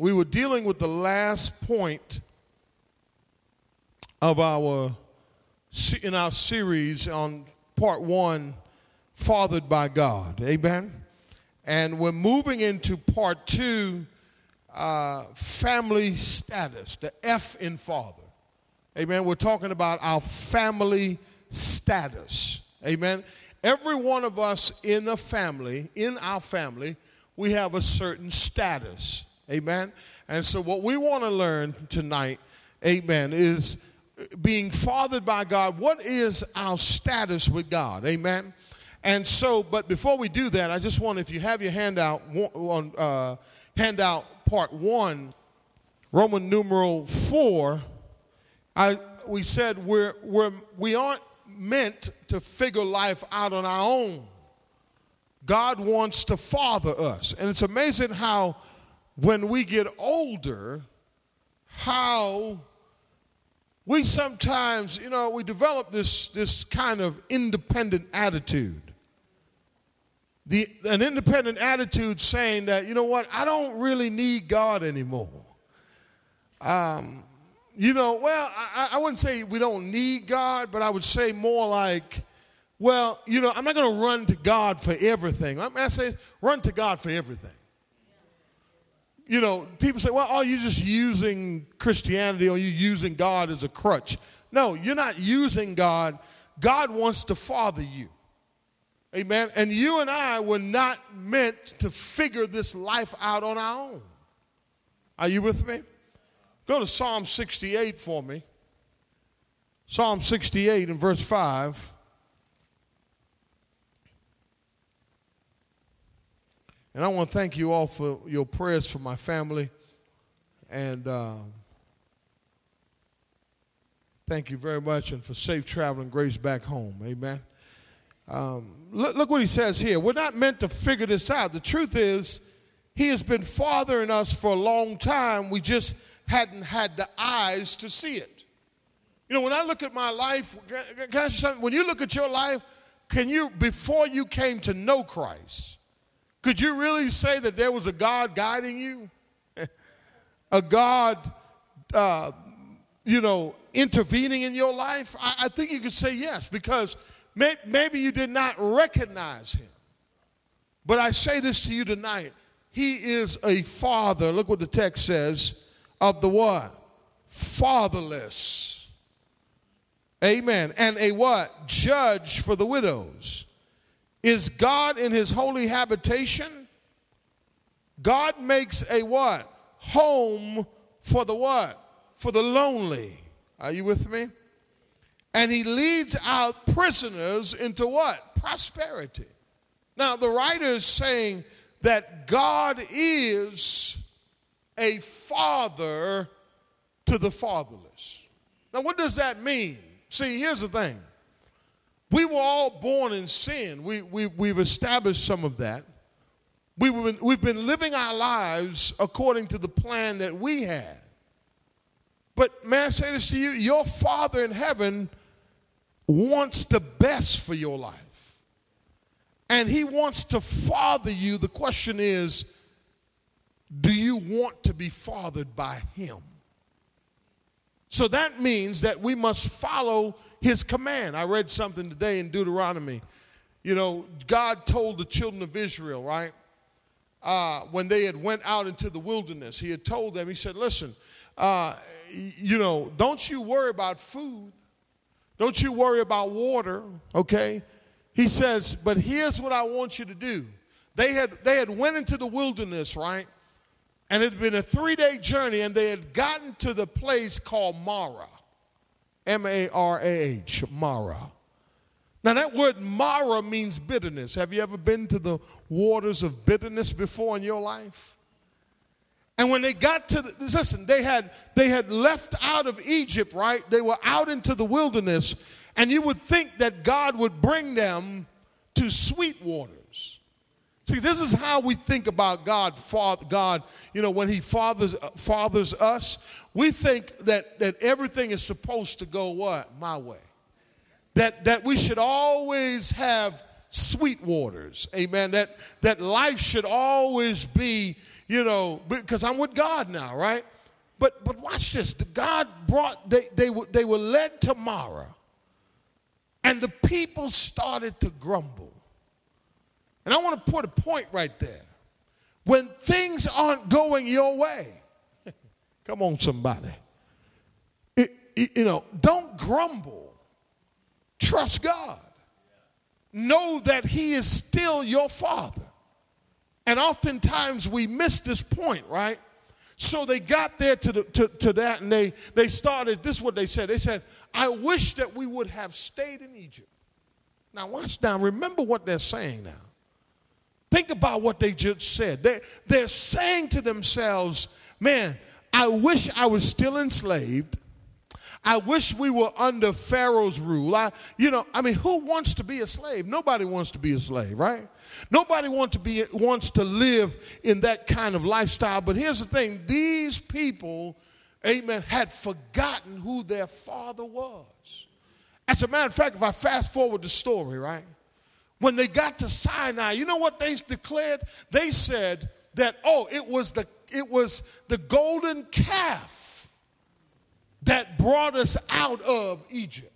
We were dealing with the last point of our series on part one, Fathered by God. Amen. And we're moving into part two, family status, the F in father. Amen. We're talking about our family status. Amen. Every one of us in a family, in our family, we have a certain status. Amen. And so what we want to learn tonight, amen, is being fathered by God. What is our status with God? Amen. And so, but before we do that, I just want, if you have your handout, handout part one, Roman numeral 4, we said we aren't meant to figure life out on our own. God wants to father us. And it's amazing how when we get older, how we sometimes, you know, we develop this kind of independent attitude. An independent attitude saying that, you know what, I don't really need God anymore. I wouldn't say we don't need God, but I would say more like, well, you know, I'm not going to run to God for everything. I say run to God for everything. You know, people say, well, are you just using Christianity or are you using God as a crutch? No, you're not using God. God wants to father you. Amen. And you and I were not meant to figure this life out on our own. Are you with me? Go to Psalm 68 for me. Psalm 68 and verse 5. And I want to thank you all for your prayers for my family. And thank you very much, and for safe travel and grace back home. Amen. Look what he says here. We're not meant to figure this out. The truth is, he has been fathering us for a long time. We just hadn't had the eyes to see it. You know, when I look at my life, can I say something? When you look at your life, before you came to know Christ, could you really say that there was a God guiding you? A God, intervening in your life? I think you could say yes, because maybe you did not recognize him. But I say this to you tonight. He is a father, look what the text says, of the what? Fatherless. Amen. And a what? Judge for the widows. Is God in his holy habitation? God makes a what? Home for the what? For the lonely. Are you with me? And he leads out prisoners into what? Prosperity. Now, the writer is saying that God is a father to the fatherless. Now, what does that mean? See, here's the thing. We were all born in sin. We've established some of that. We've been living our lives according to the plan that we had. But may I say this to you? Your Father in heaven wants the best for your life. And he wants to father you. The question is, do you want to be fathered by him? So that means that we must follow his command. I read something today in Deuteronomy. You know, God told the children of Israel, right, when they had went out into the wilderness, he had told them, he said, listen, don't you worry about food. Don't you worry about water, okay? He says, but here's what I want you to do. They had went into the wilderness, right, and it had been a 3-day journey, and they had gotten to the place called Marah. M-A-R-A-H, Marah. Now that word Marah means bitterness. Have you ever been to the waters of bitterness before in your life? And when they got to, they had left out of Egypt, right? They were out into the wilderness, and you would think that God would bring them to sweet waters. See, this is how we think about God. God, when he fathers us, we think that everything is supposed to go what? My way. That we should always have sweet waters. Amen. That life should always be, you know, because I'm with God now, right? But watch this. God brought, they were led to Marah, and the people started to grumble. And I want to put a point right there. When things aren't going your way, come on somebody, don't grumble. Trust God. Know that he is still your father. And oftentimes we miss this point, right? So they got there to that, and they started, this is what they said. They said, I wish that we would have stayed in Egypt. Now watch down. Remember what they're saying now. Think about what they just said. They're saying to themselves, man, I wish I was still enslaved. I wish we were under Pharaoh's rule. Who wants to be a slave? Nobody wants to be a slave, right? Nobody wants to live in that kind of lifestyle. But here's the thing. These people, amen, had forgotten who their father was. As a matter of fact, if I fast forward the story, right, when they got to Sinai, you know what they declared? They said that, it was the golden calf that brought us out of Egypt.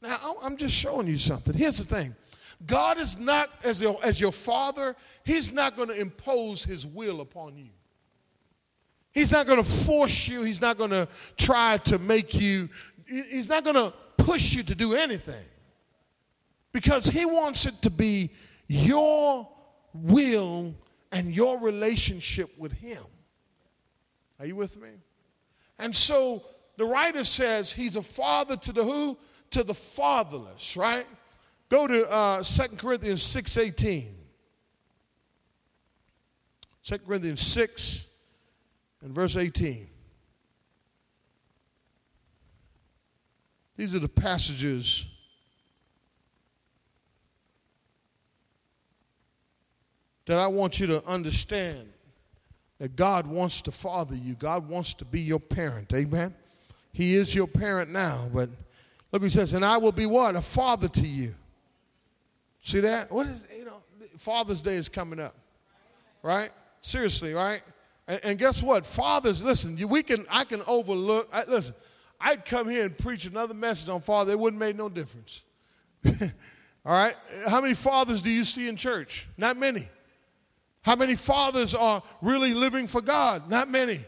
Now, I'm just showing you something. Here's the thing. God is not, as your father, he's not going to impose his will upon you. He's not going to force you. He's not going to try to make you. He's not going to push you to do anything. Because he wants it to be your will and your relationship with him. Are you with me? And so the writer says he's a father to the who? To the fatherless, right? Go to 2 Corinthians 6:18. 2 Corinthians 6 and verse 18. These are the passages that I want you to understand. That God wants to father you. God wants to be your parent. Amen? He is your parent now. But look what he says. And I will be what? A father to you. See that? What is, Father's Day is coming up. Right? Seriously, right? And guess what? Fathers, listen, I can overlook. I'd come here and preach another message on father. It wouldn't make no difference. All right? How many fathers do you see in church? Not many. How many fathers are really living for God? Not many.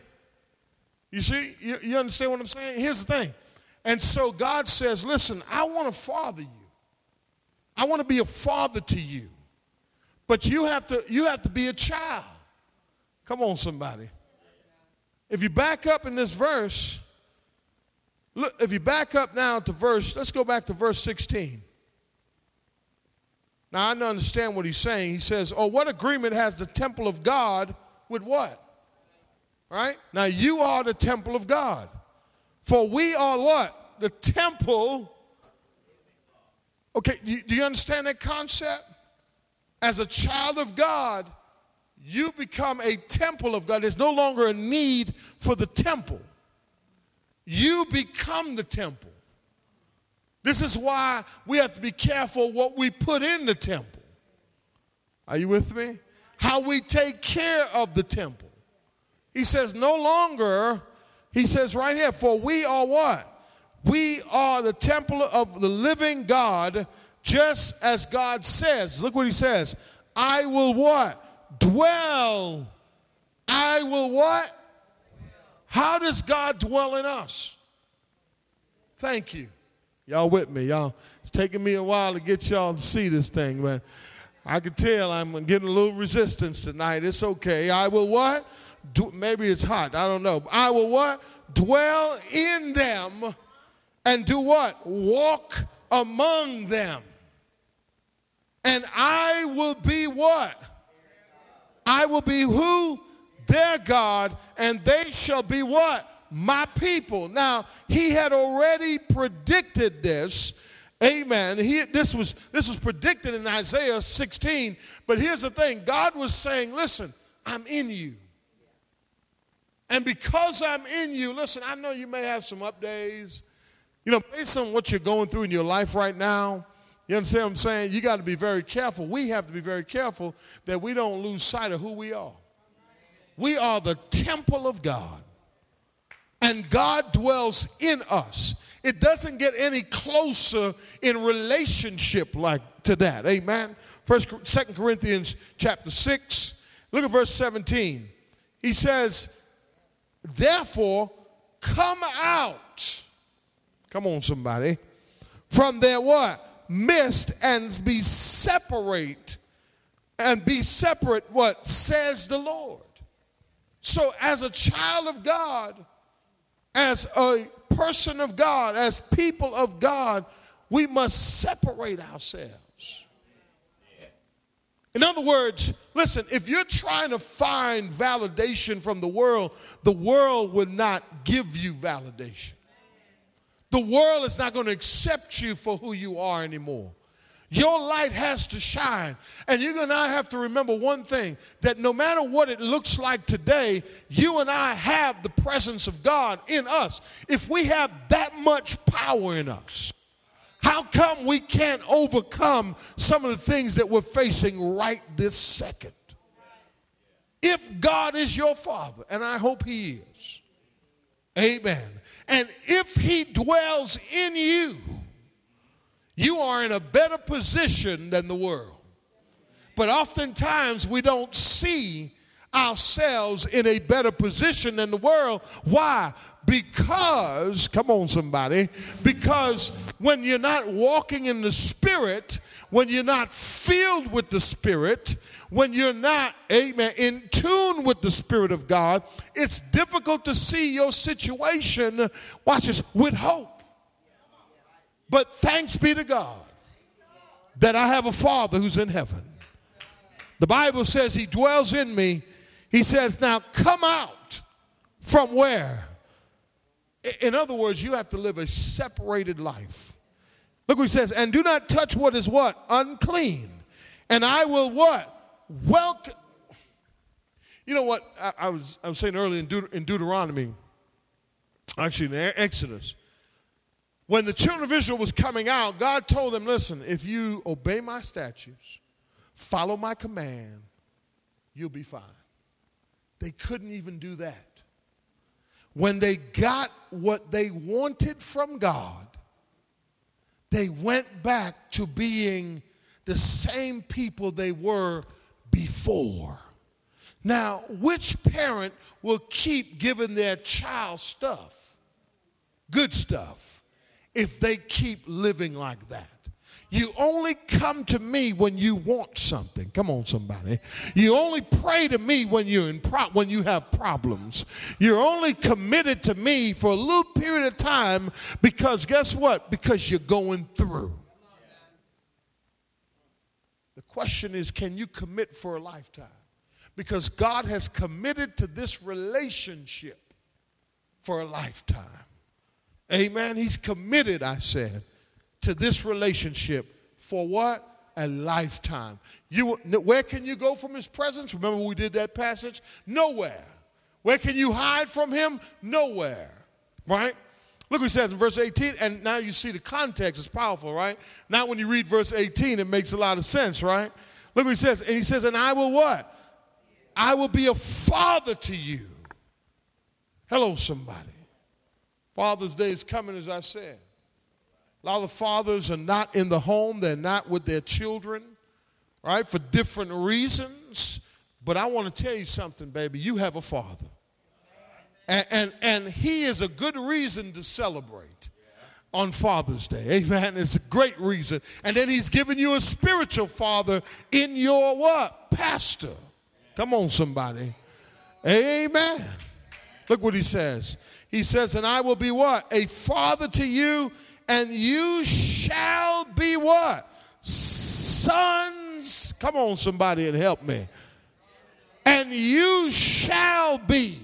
You see? You understand what I'm saying? Here's the thing. And so God says, listen, I want to father you. I want to be a father to you. But you have to be a child. Come on, somebody. If you back up in this verse, look, if you back up now to let's go back to verse 16. Now, I don't understand what he's saying. He says, what agreement has the temple of God with what? Right? Now, you are the temple of God. For we are what? The temple. Okay, do you understand that concept? As a child of God, you become a temple of God. There's no longer a need for the temple. You become the temple. This is why we have to be careful what we put in the temple. Are you with me? How we take care of the temple. He says no longer, he says right here, for we are what? We are the temple of the living God, just as God says. Look what he says. I will what? Dwell. I will what? How does God dwell in us? Thank you. Y'all with me, y'all. It's taking me a while to get y'all to see this thing, but I can tell I'm getting a little resistance tonight. It's okay. I will what? Maybe it's hot. I don't know. I will what? Dwell in them and do what? Walk among them. And I will be what? I will be who? Their God. And they shall be what? My people. Now, he had already predicted this. Amen. This was predicted in Isaiah 16. But here's the thing. God was saying, listen, I'm in you. And because I'm in you, listen, I know you may have some up days. Based on what you're going through in your life right now, you understand what I'm saying? You got to be very careful. We have to be very careful that we don't lose sight of who we are. we are the temple of God, and God dwells in us. It doesn't get any closer in relationship like to that. Amen. 2 Corinthians chapter 6, look at verse 17. He says, therefore, come out. Come on, somebody. From their what? Midst, and be separate. And be separate, what? Says the Lord. So as a child of God, as a person of God, as people of God, we must separate ourselves. In other words, listen, if you're trying to find validation from the world will not give you validation. The world is not going to accept you for who you are anymore. Your light has to shine. And you and I have to remember one thing, that no matter what it looks like today, you and I have the presence of God in us. If we have that much power in us, how come we can't overcome some of the things that we're facing right this second? If God is your Father, and I hope He is, amen, and if He dwells in you, you are in a better position than the world. But oftentimes we don't see ourselves in a better position than the world. Why? Because, come on somebody, because when you're not walking in the Spirit, when you're not filled with the Spirit, when you're not, amen, in tune with the Spirit of God, it's difficult to see your situation, watch this, with hope. But thanks be to God that I have a Father who's in heaven. The Bible says He dwells in me. He says, now come out from where? In other words, you have to live a separated life. Look what He says, and do not touch what is what? Unclean. And I will what? Welcome. You know what I was saying earlier in Deuteronomy, actually in Exodus, when the children of Israel was coming out, God told them, listen, if you obey my statutes, follow my command, you'll be fine. They couldn't even do that. When they got what they wanted from God, they went back to being the same people they were before. Now, which parent will keep giving their child stuff, good stuff, if they keep living like that? You only come to me when you want something. Come on, somebody. You only pray to me when you're when you have problems. You're only committed to me for a little period of time because guess what? Because you're going through. The question is, can you commit for a lifetime? Because God has committed to this relationship for a lifetime. Amen. He's committed, I said, to this relationship for what? A lifetime. Where can you go from His presence? Remember we did that passage? Nowhere. Where can you hide from Him? Nowhere. Right? Look what He says in verse 18, and now you see the context is powerful, right? Now when you read verse 18, it makes a lot of sense, right? Look what He says, and He says, and I will what? I will be a father to you. Hello, somebody. Father's Day is coming, as I said. A lot of the fathers are not in the home. They're not with their children, right, for different reasons. But I want to tell you something, baby. You have a Father. And He is a good reason to celebrate on Father's Day. Amen. It's a great reason. And then He's given you a spiritual father in your what? Pastor. Come on, somebody. Amen. Look what He says. He says, and I will be what? A father to you, and you shall be what? Sons. Come on, somebody, and help me. And you shall be.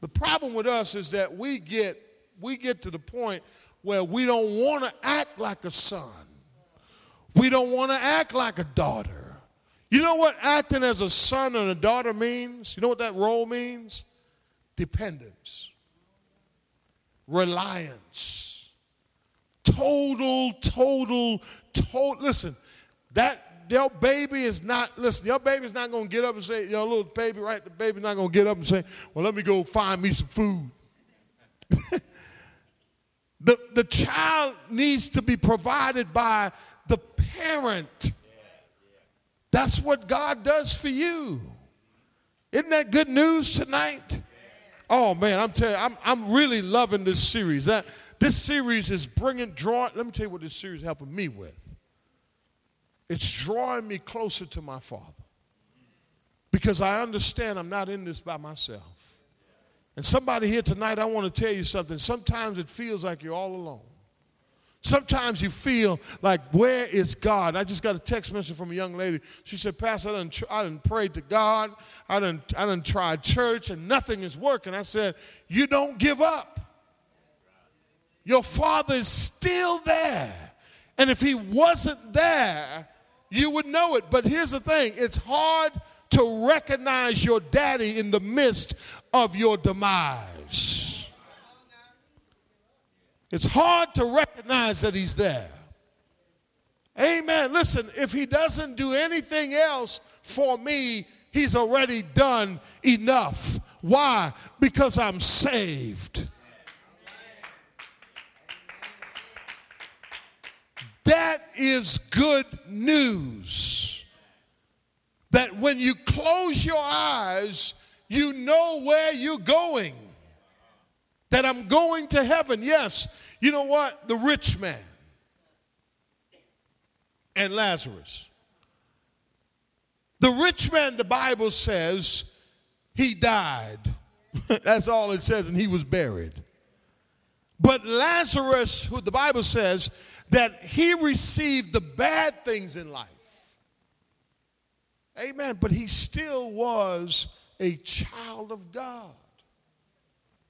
The problem with us is that we get to the point where we don't want to act like a son. We don't want to act like a daughter. You know what acting as a son and a daughter means? You know what that role means? Dependence, reliance, total, listen, that your baby is not, listen, your baby's not going to get up and say, your little baby, right, the baby's not going to get up and say, well, let me go find me some food. The child needs to be provided by the parent. That's what God does for you. Isn't that good news tonight? Oh, man, I'm telling you, I'm really loving this series. This series is drawing, let me tell you what this series is helping me with. It's drawing me closer to my Father, because I understand I'm not in this by myself. And somebody here tonight, I want to tell you something. Sometimes it feels like you're all alone. Sometimes you feel like, where is God? I just got a text message from a young lady. She said, Pastor, I done prayed to God. I done tried church, and nothing is working. I said, you don't give up. Your Father is still there. And if He wasn't there, you would know it. But here's the thing. It's hard to recognize your daddy in the midst of your demise. It's hard to recognize that He's there. Amen. Listen, if He doesn't do anything else for me, He's already done enough. Why? Because I'm saved. That is good news. That when you close your eyes, you know where you're going. That I'm going to heaven. Yes, you know what? The rich man and Lazarus. The rich man, the Bible says, he died. That's all it says, and he was buried. But Lazarus, who the Bible says, that he received the bad things in life. Amen. But he still was a child of God.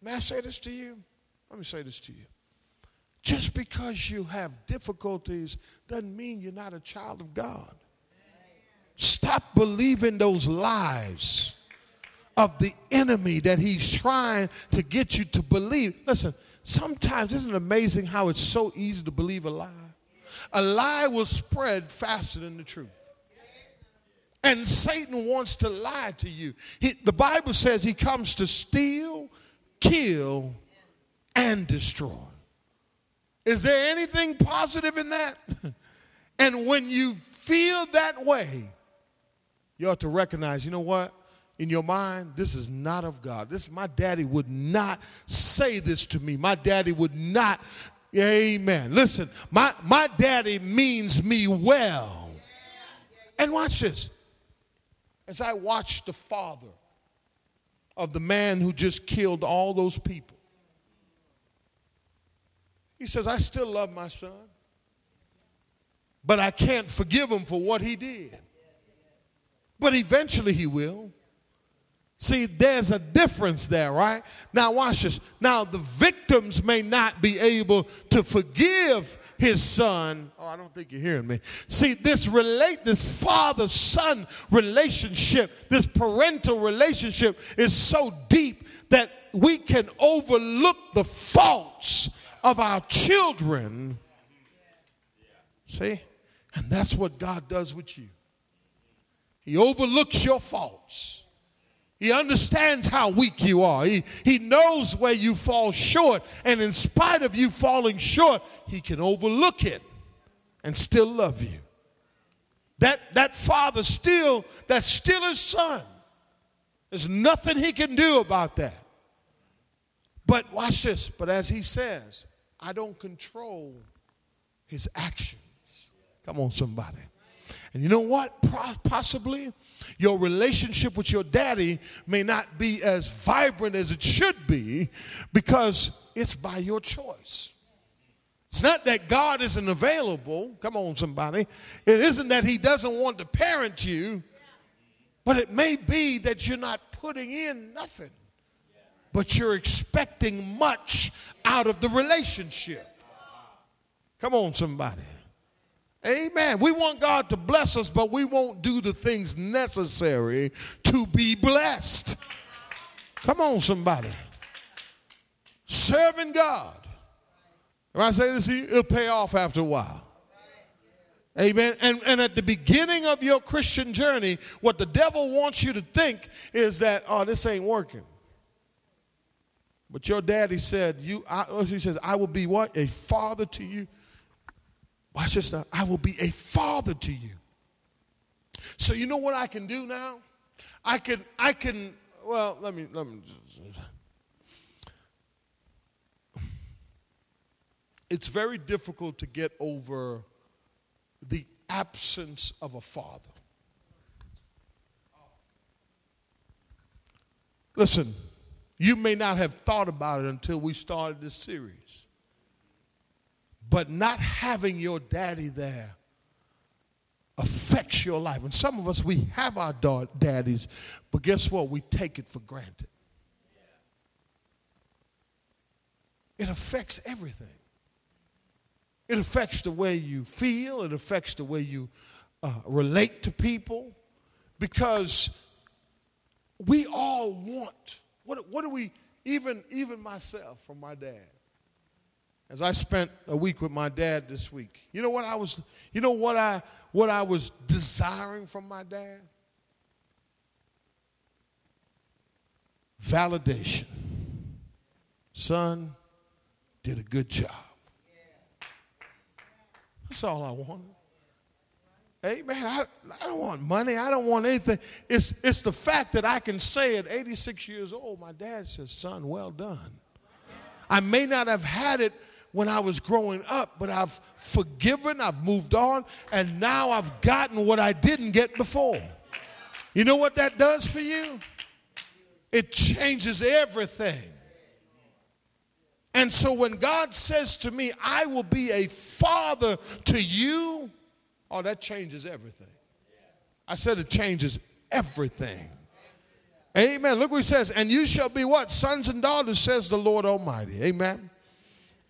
May I say this to you? Let me say this to you. Just because you have difficulties doesn't mean you're not a child of God. Stop believing those lies of the enemy that he's trying to get you to believe. Listen, sometimes isn't it amazing how it's so easy to believe a lie? A lie will spread faster than the truth. And Satan wants to lie to you. The Bible says he comes to steal, kill, and destroy. Is there anything positive in that? And when you feel that way, you ought to recognize, you know what? In your mind, this is not of God. My daddy would not say this to me. My daddy would not, amen. Listen, my daddy means me well. And watch this. As I watched the father of the man who just killed all those people, he says, I still love my son, but I can't forgive him for what he did. But eventually he will. See, there's a difference there, right? Now watch this. Now the victims may not be able to forgive his son. Oh, I don't think you're hearing me. See, this father-son relationship, this parental relationship is so deep that we can overlook the faults of our children. See? And that's what God does with you. He overlooks your faults. He understands how weak you are. He knows where you fall short. And in spite of you falling short, he can overlook it and still love you. That father still, that's still his son. There's nothing he can do about that. But watch this. But as he says, I don't control his actions. Come on, somebody. And you know what? Possibly your relationship with your daddy may not be as vibrant as it should be because it's by your choice. It's not that God isn't available. Come on, somebody. It isn't that he doesn't want to parent you, but it may be that you're not putting in nothing, but you're expecting much out of the relationship. Come on, somebody. Amen. We want God to bless us, but we won't do the things necessary to be blessed. Come on, somebody. Serving God. If I say this to you, it'll pay off after a while. Amen. And at the beginning of your Christian journey, what the devil wants you to think is that, oh, this ain't working. But your daddy said, he says, I will be what? A father to you. Watch this now. I will be a father to you. So you know what I can do now? Let me it's very difficult to get over the absence of a father. Listen, you may not have thought about it until we started this series. But not having your daddy there affects your life. And some of us, we have our daddies, but guess what? We take it for granted. It affects everything. It affects the way you feel. It affects the way you relate to people, because we all want. What do we? Even myself, from my dad. As I spent a week with my dad this week, you know what I was? You know what I was desiring from my dad? Validation. Son, did a good job. That's all I wanted. Amen. I don't want money. I don't want anything. It's the fact that I can say at 86 years old, my dad says, son, well done. I may not have had it when I was growing up, but I've forgiven, I've moved on, and now I've gotten what I didn't get before. You know what that does for you? It changes everything. And so when God says to me, I will be a father to you, oh, that changes everything. I said it changes everything. Amen. Look what he says. And you shall be what? Sons and daughters, says the Lord Almighty. Amen.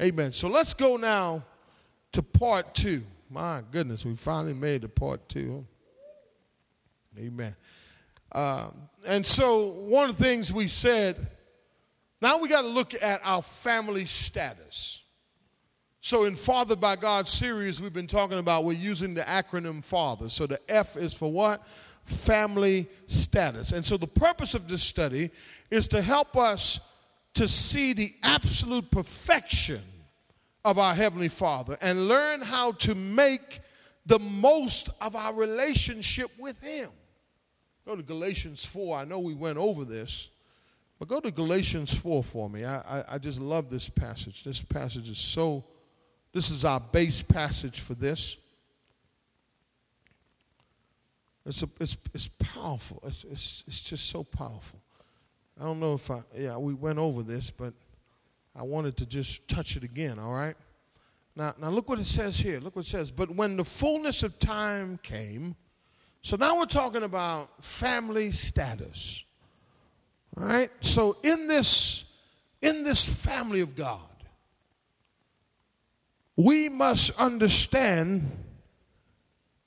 Amen. So let's go now to part two. My goodness, we finally made it part two. Amen. And so one of the things we said, now we got to look at our family status. So in Fathered by God series, we've been talking about, we're using the acronym FATHER. So the F is for what? Family status. And so the purpose of this study is to help us to see the absolute perfection of our Heavenly Father and learn how to make the most of our relationship with Him. Go to Galatians 4. I know we went over this. But go to Galatians 4 for me. I just love this passage. This passage is so, this is our base passage for this. It's powerful. It's just so powerful. I don't know if we went over this, but I wanted to just touch it again, all right? Now look what it says here. Look what it says. But when the fullness of time came, so now we're talking about family status. All right, so in this family of God, we must understand,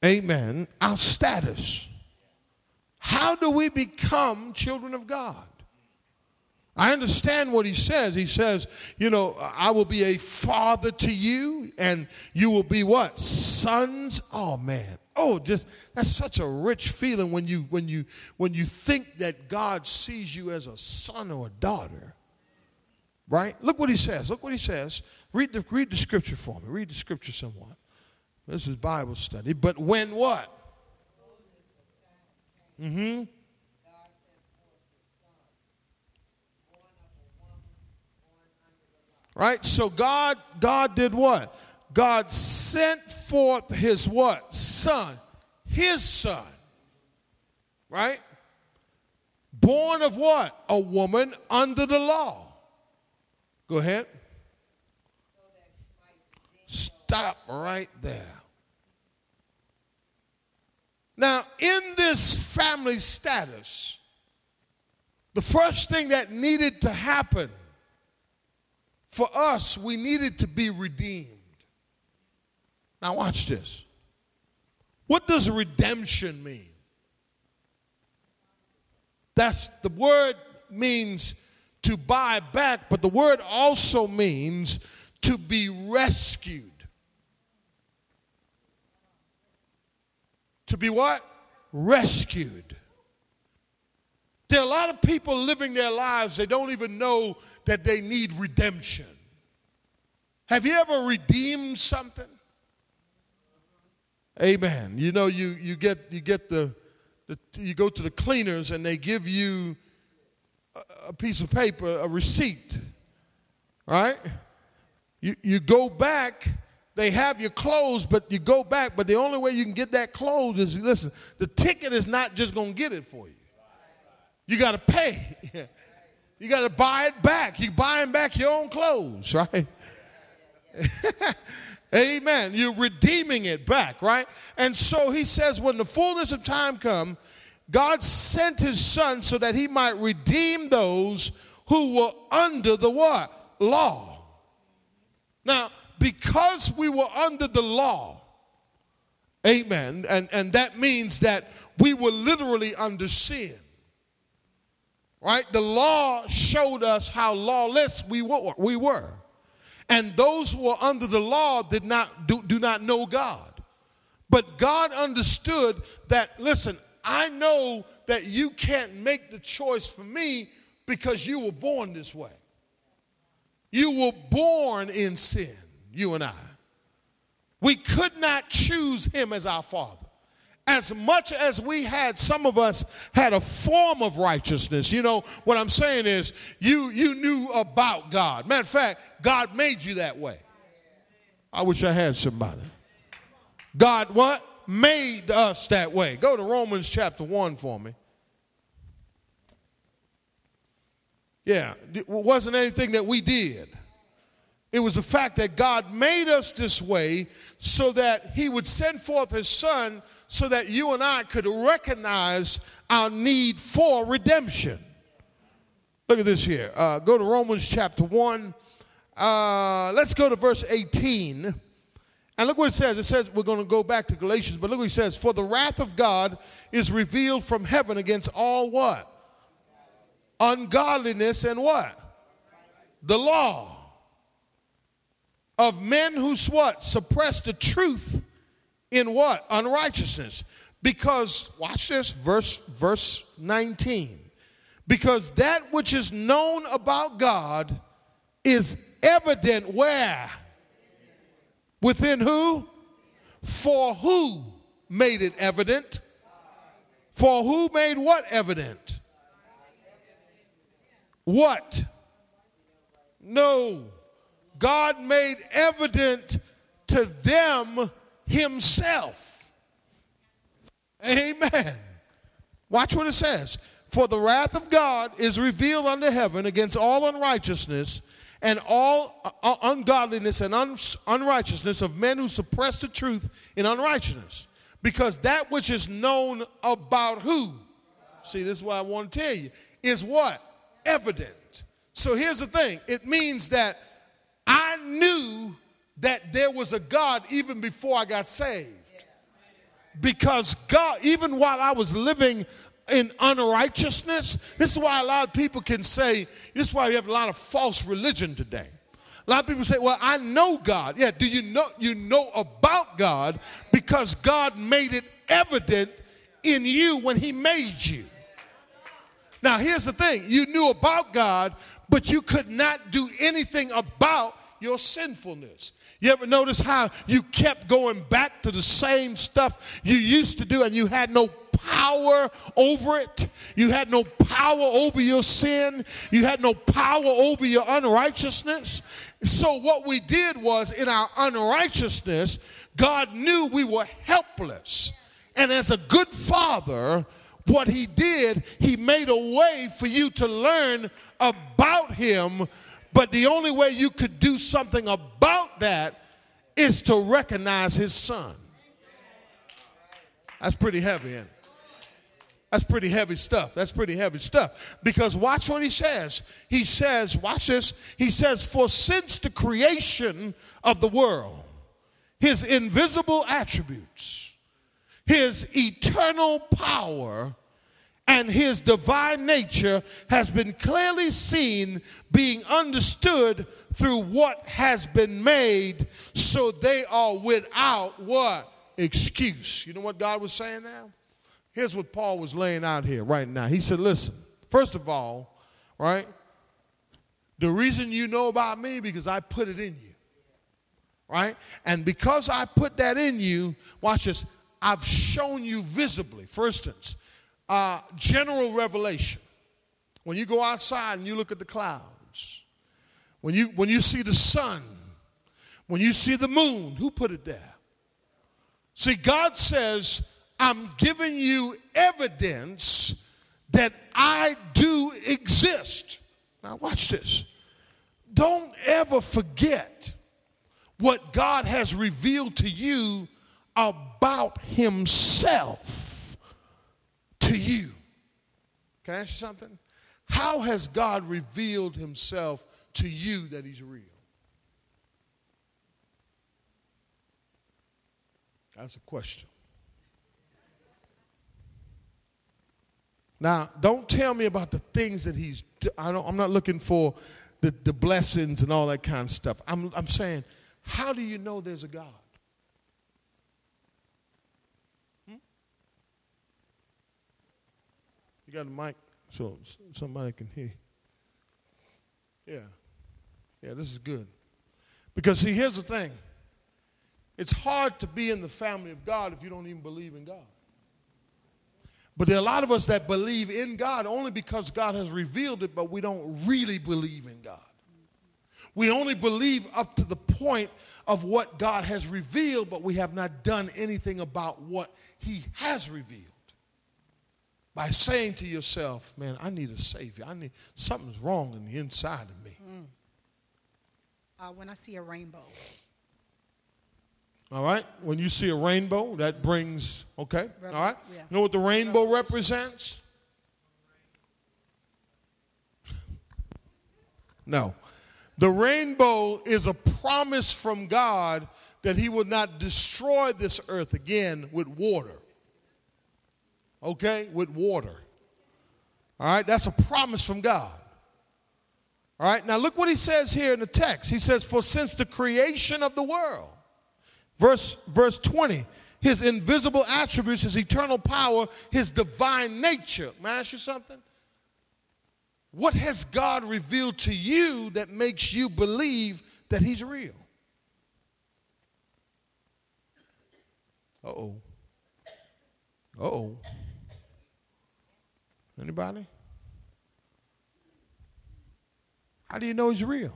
amen, our status. How do we become children of God? I understand what he says. He says, you know, I will be a father to you, and you will be what? Sons. Oh, man. Oh, just that's such a rich feeling when you think that God sees you as a son or a daughter. Right? Look what he says. Look what he says. Read the scripture for me. Read the scripture somewhat. This is Bible study. But when what? Mm-hmm. Right? So God did what? God sent forth his what? Son. His son. Right? Born of what? A woman under the law. Go ahead. Stop right there. Now, in this family status, the first thing that needed to happen for us, we needed to be redeemed. Now watch this. What does redemption mean? That's the word means to buy back, but the word also means to be rescued. to be what? Rescued. There are a lot of people living their lives, they don't even know that they need redemption. Have you ever redeemed something? Amen. You know, you go to the cleaners and they give you a piece of paper, a receipt, right? You go back, they have your clothes, but you go back, but the only way you can get that clothes is, listen, the ticket is not just going to get it for you. You got to pay. You got to buy it back. You're buying back your own clothes, right? Amen. You're redeeming it back, right? And so he says, when the fullness of time come, God sent his son so that he might redeem those who were under the what? Law. Now, because we were under the law, amen, and that means that we were literally under sin. Right? The law showed us how lawless we were. And those who were under the law do not know God. But God understood that, listen, I know that you can't make the choice for me because you were born this way. You were born in sin, you and I. We could not choose him as our father. As much as we had, some of us had a form of righteousness. You know, what I'm saying is you knew about God. Matter of fact, God made you that way. I wish I had somebody. God what? Made us that way. Go to Romans chapter 1 for me. Yeah, it wasn't anything that we did. It was the fact that God made us this way so that he would send forth his son so that you and I could recognize our need for redemption. Look at this here. Go to Romans chapter 1. Let's go to verse 18. And look what it says. It says, we're going to go back to Galatians, but look what he says. For the wrath of God is revealed from heaven against all what? Ungodliness and what? The law. Of men who what? Suppress the truth in what? Unrighteousness. Because, watch this, verse 19. Because that which is known about God is evident where? Within who? For who made it evident? For who made what evident? What? No. God made evident to them himself. Amen. Watch what it says. For the wrath of God is revealed unto heaven against all unrighteousness and all ungodliness and unrighteousness of men who suppress the truth in unrighteousness. Because that which is known about who? See, this is what I want to tell you. Is what? Evident. So here's the thing. It means that I knew that there was a God even before I got saved. Because God, even while I was living in unrighteousness, this is why a lot of people can say, this is why we have a lot of false religion today. A lot of people say, well, I know God. Yeah, do you know about God because God made it evident in you when he made you. Now, here's the thing. You knew about God, but you could not do anything about your sinfulness. You ever notice how you kept going back to the same stuff you used to do and you had no power over it? You had no power over your sin. You had no power over your unrighteousness. So what we did was, in our unrighteousness, God knew we were helpless. And as a good father, what he did, he made a way for you to learn about him, but the only way you could do something about that is to recognize his son. That's pretty heavy, isn't it? That's pretty heavy stuff. That's pretty heavy stuff. Because watch what he says. He says, watch this. He says, for since the creation of the world, his invisible attributes, his eternal power, and his divine nature has been clearly seen, being understood through what has been made, so they are without what? excuse. You know what God was saying now? Here's what Paul was laying out here right now. He said, listen, first of all, right, the reason you know about me because I put it in you, right? And because I put that in you, watch this, I've shown you visibly. For instance, general revelation. When you go outside and you look at the clouds, when you see the sun, when you see the moon, who put it there? See, God says, I'm giving you evidence that I do exist. Now watch this. Don't ever forget what God has revealed to you about himself to you. Can I ask you something? How has God revealed himself to you that he's real? That's a question. Now, don't tell me about the things that he's doing. I'm not looking for the blessings and all that kind of stuff. I'm saying, how do you know there's a God? You got a mic so somebody can hear. Yeah. Yeah, this is good. Because, see, here's the thing. It's hard to be in the family of God if you don't even believe in God. But there are a lot of us that believe in God only because God has revealed it, but we don't really believe in God. We only believe up to the point of what God has revealed, but we have not done anything about what he has revealed. By saying to yourself, man, I need a Savior. Something's wrong in the inside of me. When I see a rainbow. All right, when you see a rainbow, that brings, okay, all right. Yeah. You know what the rainbow represents? No. The rainbow is a promise from God that he will not destroy this earth again with water. Okay, with water. All right, that's a promise from God. All right, now look what he says here in the text. He says, for since the creation of the world, Verse 20, his invisible attributes, his eternal power, his divine nature. May I ask you something? What has God revealed to you that makes you believe that he's real? Uh-oh. Anybody? How do you know he's real?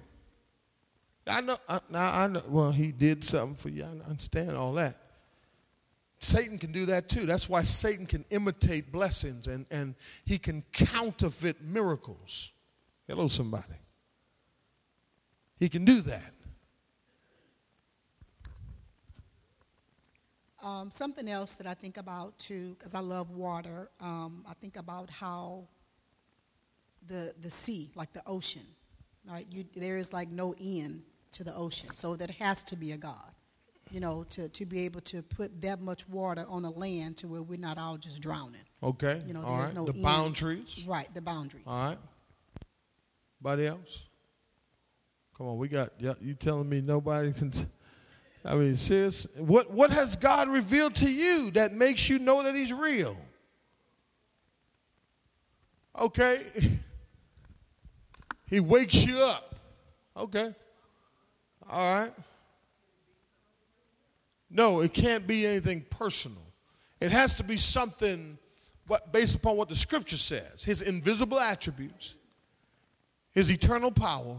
I know, well, he did something for you. I understand all that. Satan can do that too. That's why Satan can imitate blessings and he can counterfeit miracles. Hello, somebody. He can do that. Something else that I think about too, because I love water, I think about how the sea, like the ocean, right? There is like no end to the ocean. So there has to be a God, you know, to be able to put that much water on the land to where we're not all just drowning. Okay. You know, all right. No the end. Boundaries. Right, the boundaries. All right. Anybody else? Come on, you telling me nobody can, I mean, serious? What has God revealed to you that makes you know that he's real? Okay. He wakes you up. Okay. All right. No, it can't be anything personal. It has to be something based upon what the Scripture says. His invisible attributes, his eternal power,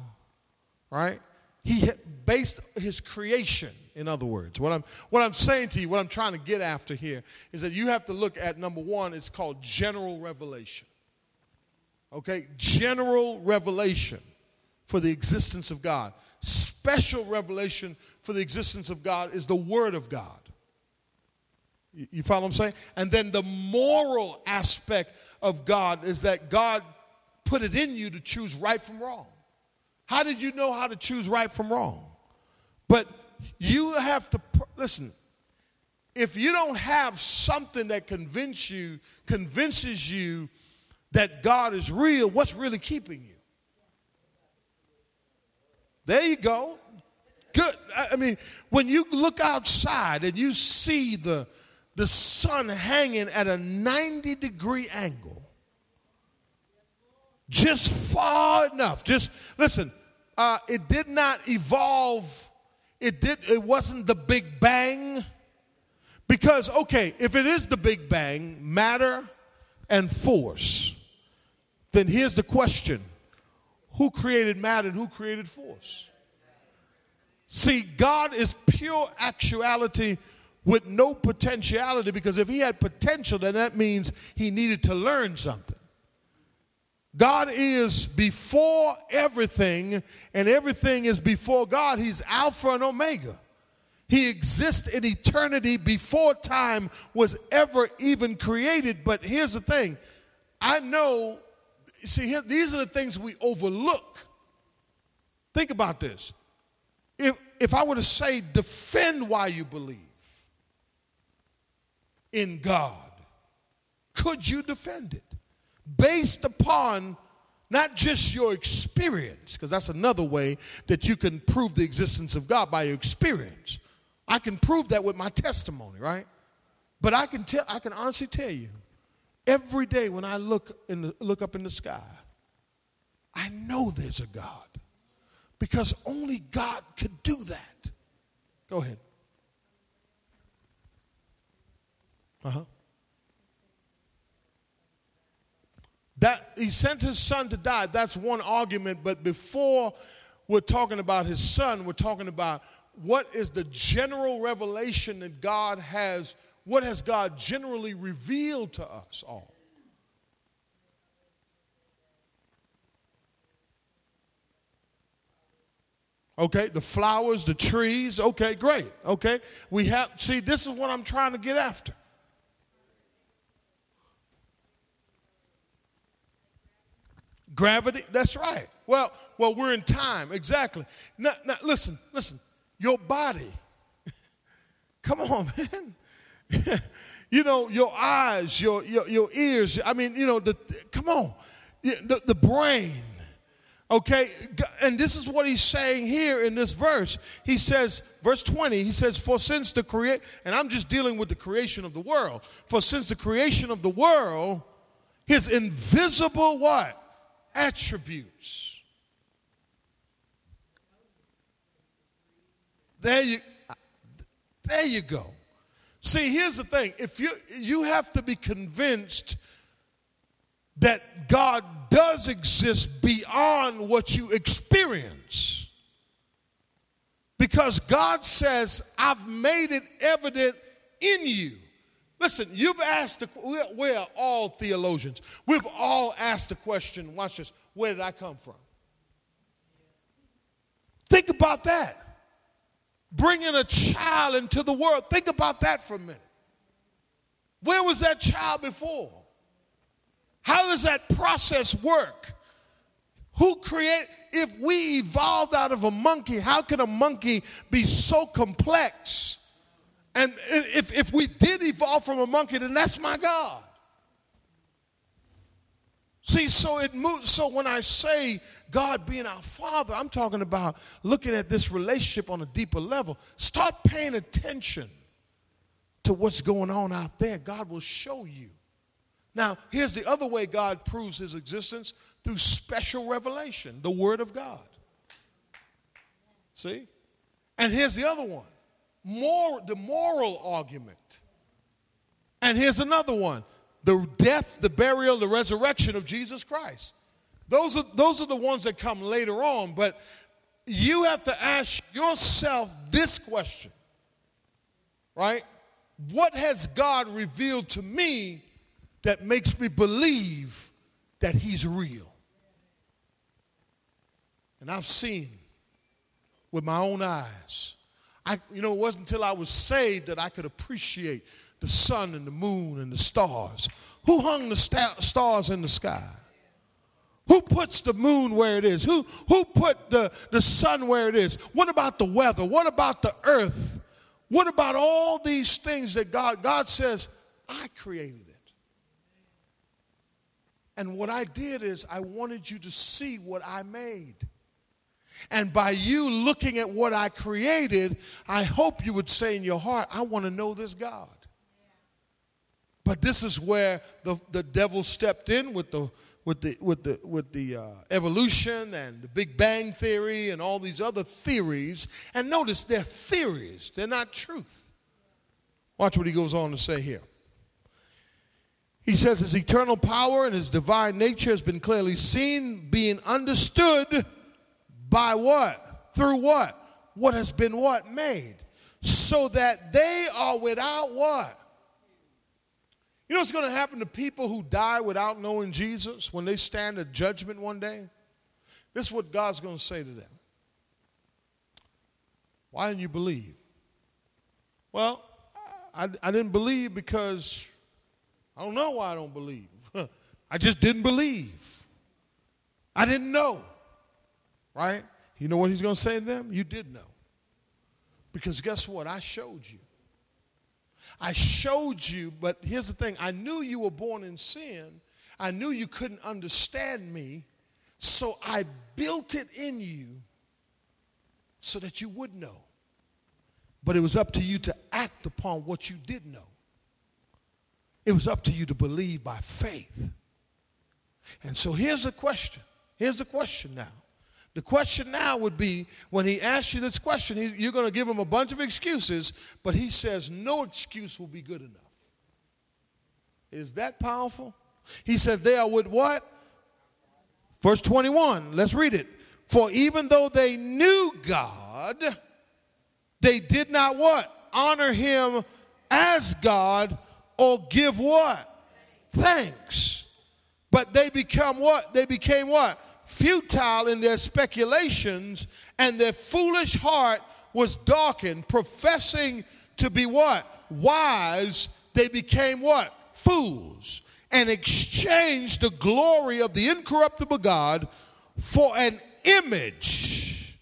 right? He based his creation, in other words. What I'm saying to you, what I'm trying to get after here, is that you have to look at, number one, it's called general revelation. Okay, general revelation for the existence of God. Special revelation for the existence of God is the Word of God. You follow what I'm saying? And then the moral aspect of God is that God put it in you to choose right from wrong. How did you know how to choose right from wrong? But you have to, listen, if you don't have something that convinces you that God is real, what's really keeping you? There you go. good. I mean, when you look outside and you see the sun hanging at a 90-degree angle, just far enough. Just listen. It did not evolve. It wasn't the Big Bang, because okay, if it is the Big Bang, matter and force, then here's the question: who created matter and who created force? See, God is pure actuality with no potentiality, because if he had potential, then that means he needed to learn something. God is before everything, and everything is before God. He's Alpha and Omega. He exists in eternity before time was ever even created. But here's the thing. I know, see, these are the things we overlook. Think about this. If I were to say, defend why you believe in God, could you defend it? Based upon not just your experience, because that's another way that you can prove the existence of God, by your experience. I can prove that with my testimony, right? But I can honestly tell you, every day when I look up in the sky, I know there's a God, because only God could do that. Go ahead. Uh-huh. That he sent his son to die, that's one argument. But before we're talking about his son, we're talking about what is the general revelation that God has, what has God generally revealed to us all? Okay, the flowers, the trees, okay, great. Okay, we have, see, this is what I'm trying to get after. Gravity, that's right. Well, we're in time, exactly. Now, listen. Your body, come on, man. You know, your eyes, your ears. I mean, you know, come on, the brain. Okay, and this is what he's saying here in this verse. He says, verse 20, he says, for since the creation, and I'm just dealing with the creation of the world. For since the creation of the world, his invisible what? Attributes. There you go. See, here's the thing. If you have to be convinced that God does exist beyond what you experience, because God says, "I've made it evident in you." Listen, you've asked, we're all theologians. We've all asked the question, watch this, where did I come from? Think about that. Bringing a child into the world, think about that for a minute. Where was that child before? How does that process work? Who created? If we evolved out of a monkey, how can a monkey be so complex? And if we did evolve from a monkey, then that's my God. See, so it moves. So when I say God being our Father, I'm talking about looking at this relationship on a deeper level. Start paying attention to what's going on out there. God will show you. Now, here's the other way God proves his existence: through special revelation, the Word of God. See? And here's the other one. The moral argument. And here's another one: the death, the burial, the resurrection of Jesus Christ. Those are the ones that come later on, but you have to ask yourself this question, right? What has God revealed to me that makes me believe that he's real? And I've seen with my own eyes. It wasn't until I was saved that I could appreciate the sun and the moon and the stars. Who hung the stars in the sky? Who puts the moon where it is? Who put the sun where it is? What about the weather? What about the earth? What about all these things that God says, I created it. And what I did is I wanted you to see what I made. And by you looking at what I created, I hope you would say in your heart, I want to know this God. But this is where the devil stepped in with the evolution and the Big Bang theory and all these other theories. And notice they're theories. They're not truth. Watch what he goes on to say here. He says his eternal power and his divine nature has been clearly seen, being understood by what? Through what? What has been what? Made. So that they are without what? You know what's going to happen to people who die without knowing Jesus when they stand at judgment one day? This is what God's going to say to them. Why didn't you believe? Well, I didn't believe because I don't know why I don't believe. I just didn't believe. I didn't know. Right? You know what he's going to say to them? You did know. Because guess what? I showed you. I showed you, but here's the thing. I knew you were born in sin. I knew you couldn't understand me. So I built it in you so that you would know. But it was up to you to act upon what you did know. It was up to you to believe by faith. And so here's the question. Here's the question now. The question now would be, when he asks you this question, you're going to give him a bunch of excuses, but he says no excuse will be good enough. Is that powerful? He says they are with what? Verse 21, let's read it. For even though they knew God, they did not what? Honor him as God or give what? Thanks. But they become what? They became what? Futile in their speculations, and their foolish heart was darkened. Professing to be what? Wise, they became what? Fools, and exchanged the glory of the incorruptible God for an image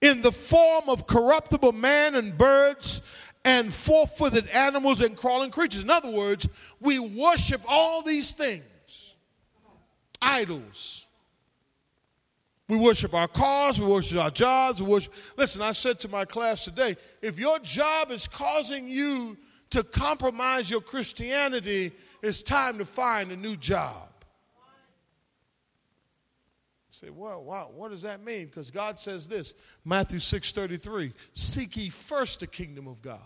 in the form of corruptible man and birds and four-footed animals and crawling creatures. In other words, we worship all these things, idols. We worship our cars, we worship our jobs, we worship. Listen, I said to my class today, if your job is causing you to compromise your Christianity, it's time to find a new job. You say, well, wow, what does that mean? Because God says this, Matthew 6:33, seek ye first the kingdom of God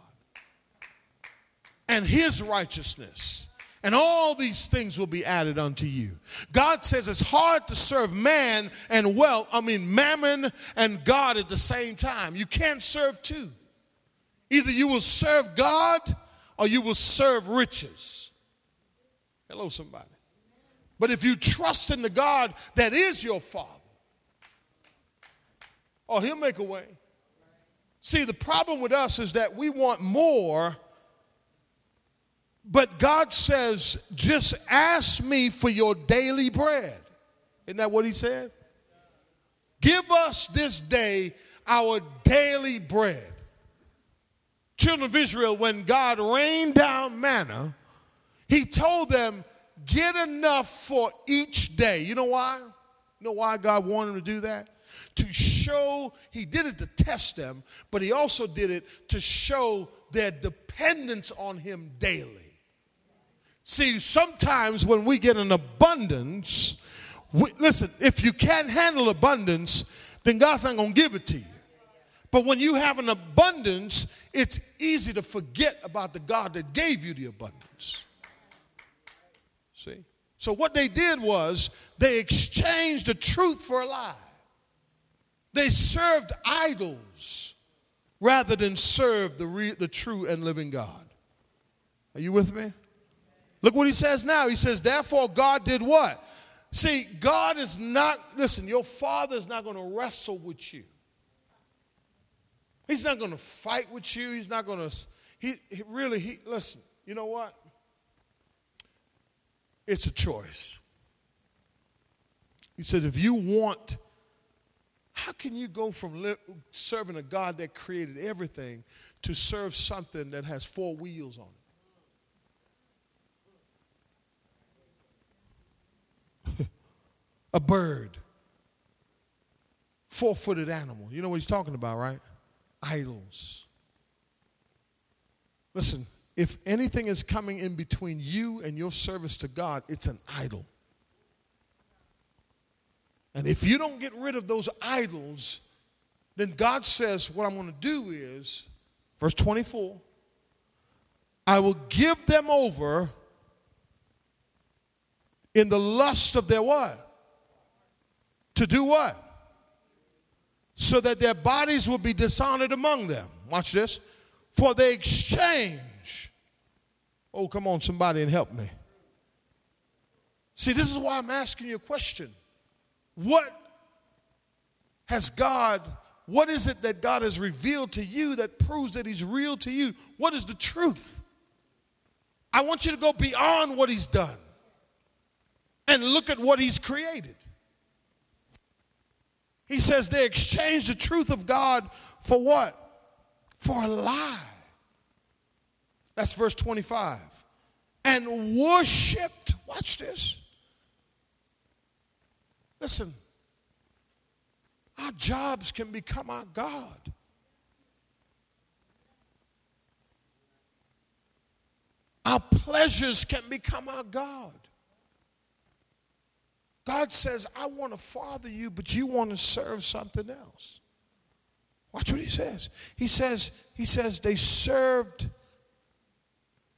and his righteousness. And all these things will be added unto you. God says it's hard to serve man and mammon and God at the same time. You can't serve two. Either you will serve God or you will serve riches. Hello, somebody. But if you trust in the God that is your Father, oh, he'll make a way. See, the problem with us is that we want more. But God says, just ask me for your daily bread. Isn't that what he said? Give us this day our daily bread. Children of Israel, when God rained down manna, he told them, get enough for each day. You know why? You know why God wanted them to do that? To show, he did it to test them, but he also did it to show their dependence on him daily. See, sometimes when we get an abundance, listen, if you can't handle abundance, then God's not going to give it to you. But when you have an abundance, it's easy to forget about the God that gave you the abundance. See? So what they did was they exchanged the truth for a lie. They served idols rather than serve the true and living God. Are you with me? Look what he says now. He says, therefore, God did what? See, God is not, listen, your Father is not going to wrestle with you. He's not going to fight with you. He's not going to, listen, you know what? It's a choice. He said, if you want, how can you go from serving a God that created everything to serve something that has four wheels on it? A bird. four-footed animal. You know what he's talking about, right? Idols. Listen, if anything is coming in between you and your service to God, it's an idol. And if you don't get rid of those idols, then God says, what I'm going to do is, verse 24, I will give them over in the lust of their what? To do what? So that their bodies will be dishonored among them. Watch this. For they exchange. Oh, come on, somebody, and help me. See, this is why I'm asking you a question. What is it that God has revealed to you that proves that he's real to you? What is the truth? I want you to go beyond what he's done and look at what he's created. He says they exchanged the truth of God for what? For a lie. That's verse 25. And worshiped, watch this. Listen, our jobs can become our God. Our pleasures can become our God. God says, I want to father you, but you want to serve something else. Watch what he says. He says they served,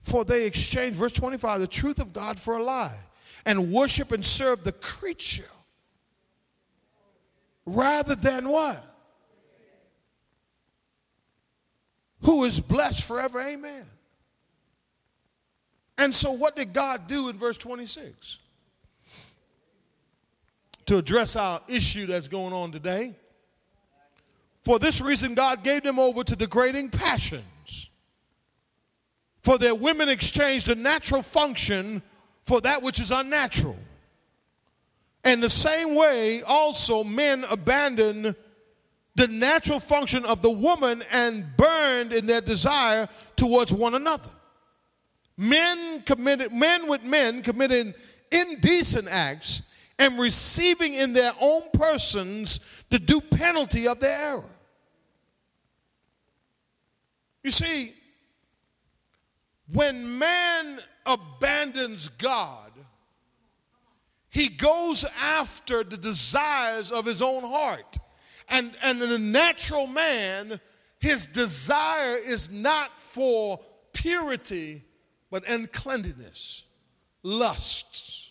for they exchanged, verse 25, the truth of God for a lie, and worship and serve the creature rather than what? Who is blessed forever, amen. And so what did God do in verse 26? To address our issue that's going on today. For this reason, God gave them over to degrading passions. For their women exchanged the natural function for that which is unnatural. And the same way also men abandoned the natural function of the woman and burned in their desire towards one another. Men with men committed indecent acts and receiving in their own persons the due penalty of their error. You see, when man abandons God, he goes after the desires of his own heart. And in the natural man, his desire is not for purity, but uncleanliness, lusts.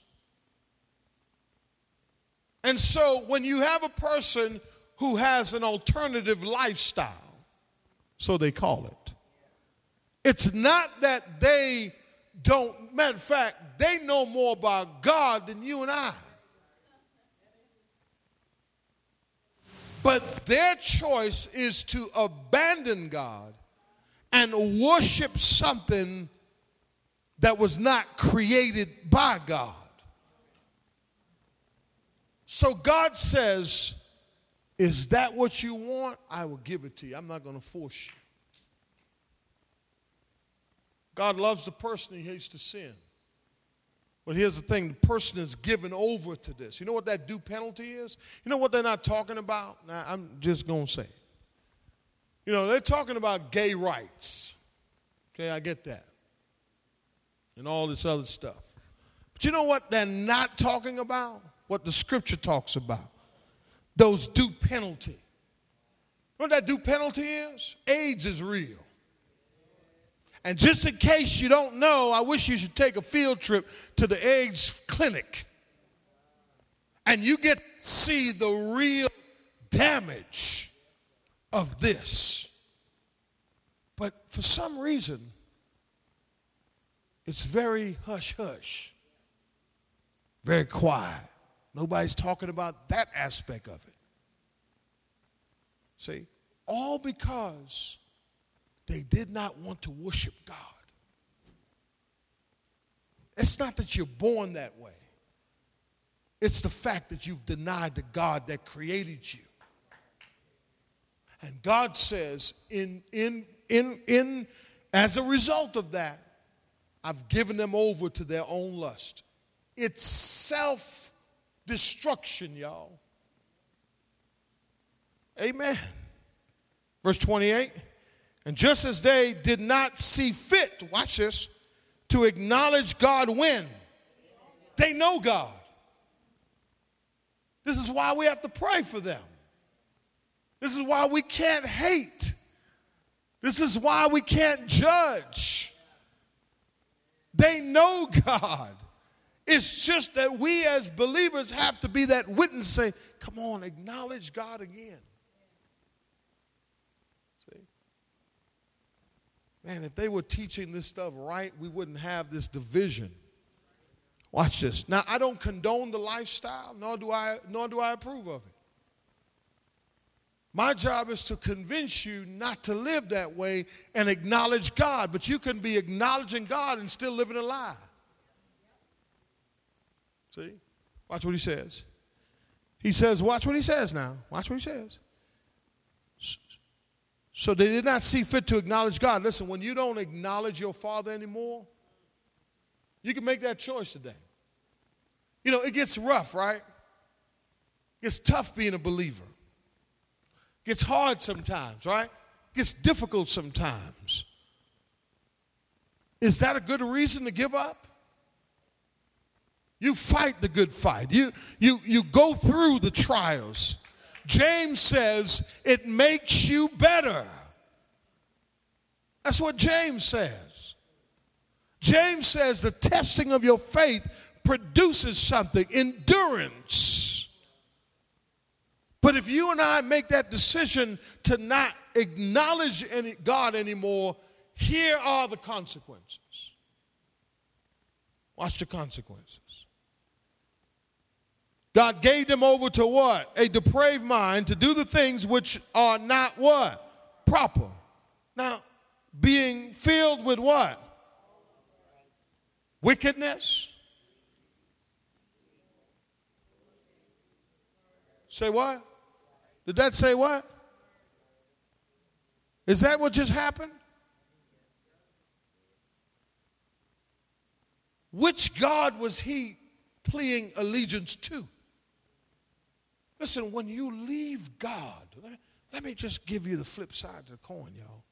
And so when you have a person who has an alternative lifestyle, so they call it, it's not that they don't, matter of fact, they know more about God than you and I. But their choice is to abandon God and worship something that was not created by God. So God says, is that what you want? I will give it to you. I'm not going to force you. God loves the person. He hates the sin. But here's the thing. The person is given over to this. You know what that due penalty is? You know what they're not talking about? Now, I'm just going to say it. You know, they're talking about gay rights. Okay, I get that. And all this other stuff. But you know what they're not talking about? What the scripture talks about, those due penalty. You know what that due penalty is? AIDS is real. And just in case you don't know, I wish you should take a field trip to the AIDS clinic. And you get to see the real damage of this. But for some reason, it's very hush-hush, very quiet. Nobody's talking about that aspect of it. See, all because they did not want to worship God. It's not that you're born that way. It's the fact that you've denied the God that created you. And God says, as a result of that, I've given them over to their own lust. It's self-destruction, y'all. Amen. Verse 28, and just as they did not see fit, watch this, to acknowledge God when they know God. This is why we have to pray for them. This is why we can't hate. This is why we can't judge. They know God. It's just that we as believers have to be that witness saying, come on, acknowledge God again. See? Man, if they were teaching this stuff right, we wouldn't have this division. Watch this. Now, I don't condone the lifestyle, nor do I approve of it. My job is to convince you not to live that way and acknowledge God. But you can be acknowledging God and still living a lie. See? Watch what he says. He says, watch what he says now. Watch what he says. So they did not see fit to acknowledge God. Listen, when you don't acknowledge your father anymore, you can make that choice today. You know, it gets rough, right? It gets tough being a believer. It gets hard sometimes, right? It gets difficult sometimes. Is that a good reason to give up? You fight the good fight. You go through the trials. James says it makes you better. That's what James says. James says the testing of your faith produces something, endurance. But if you and I make that decision to not acknowledge God anymore, here are the consequences. Watch the consequences. God gave them over to what? A depraved mind to do the things which are not what? Proper. Now, being filled with what? Wickedness. Say what? Did that say what? Is that what just happened? Which God was he pleading allegiance to? Listen, when you leave God, let me just give you the flip side of the coin, y'all.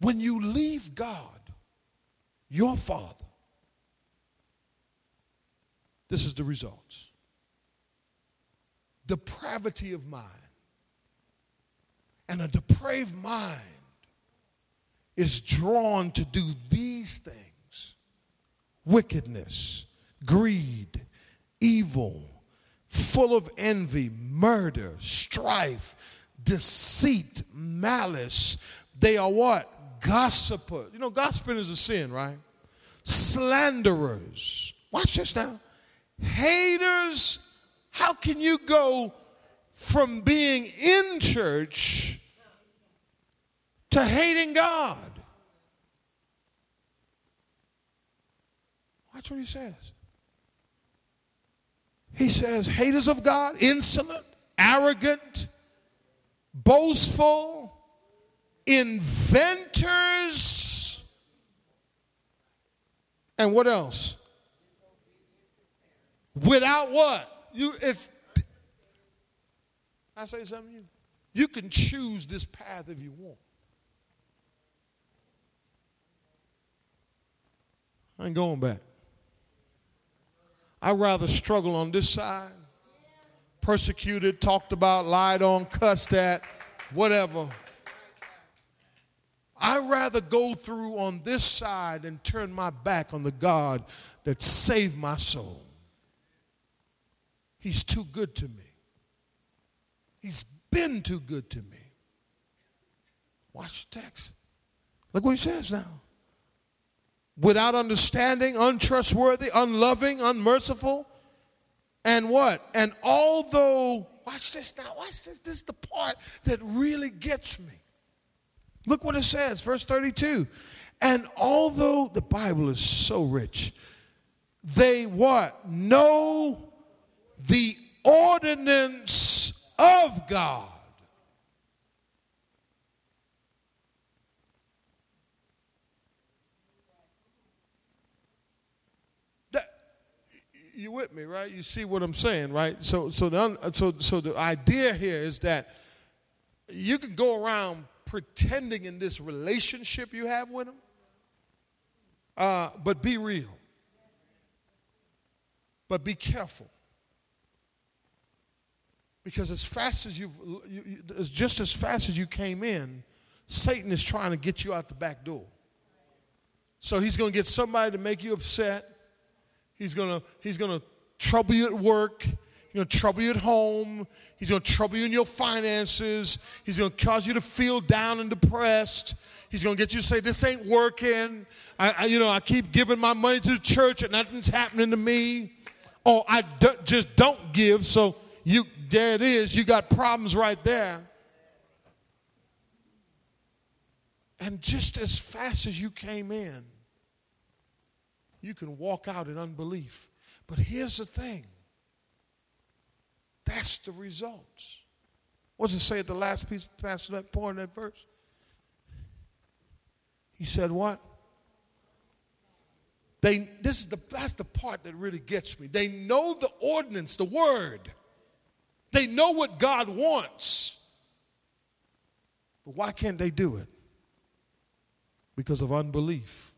When you leave God, your Father, this is the results. Depravity of mind. And a depraved mind is drawn to do these things: wickedness, greed, evil, full of envy, murder, strife, deceit, malice. They are what? Gossipers. You know, gossiping is a sin, right? Slanderers. Watch this now. Haters. How can you go from being in church to hating God? Watch what he says. He says, haters of God, insolent, arrogant, boastful, inventors, and what else? Without what? I say something to you. You can choose this path if you want. I ain't going back. I'd rather struggle on this side, persecuted, talked about, lied on, cussed at, whatever. I'd rather go through on this side and turn my back on the God that saved my soul. He's too good to me. He's been too good to me. Watch the text. Look what he says now. Without understanding, untrustworthy, unloving, unmerciful, and what? And although, watch this now, watch this. This is the part that really gets me. Look what it says, verse 32. And although the Bible is so rich, they what? Know the ordinance of God. That, You with me, right? You see what I'm saying, right? So the idea here is that you can go around pretending in this relationship you have with him, but be real. But be careful, because just as fast as you came in, Satan is trying to get you out the back door. So he's going to get somebody to make you upset. He's going to trouble you at work. He's going to trouble you at home. He's going to trouble you in your finances. He's going to cause you to feel down and depressed. He's going to get you to say, this ain't working. I keep giving my money to the church and nothing's happening to me. Or I just don't give. So there it is. You got problems right there. And just as fast as you came in, you can walk out in unbelief. But here's the thing. That's the results. What does it say at the last piece, after that point in that verse? He said what? That's the part that really gets me. They know the ordinance, the word. They know what God wants. But why can't they do it? Because of unbelief.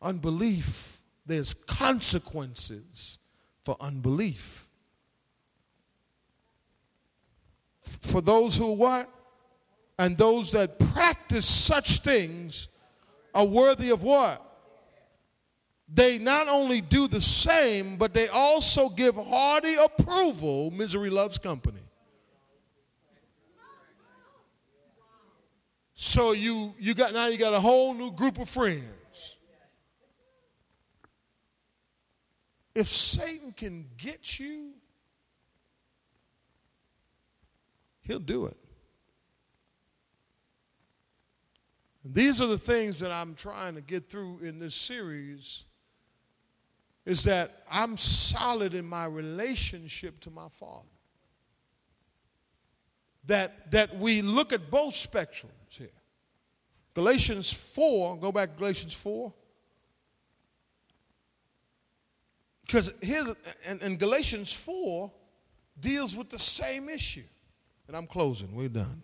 Unbelief, there's consequences for unbelief. For those who what? And those that practice such things are worthy of what? They not only do the same, but they also give hearty approval. Misery loves company. So you got a whole new group of friends. If Satan can get you, he'll do it. And these are the things that I'm trying to get through in this series, is that I'm solid in my relationship to my Father. That we look at both spectrums here. Galatians 4, go back to Galatians 4. Because and Galatians 4 deals with the same issue. And I'm closing. We're done.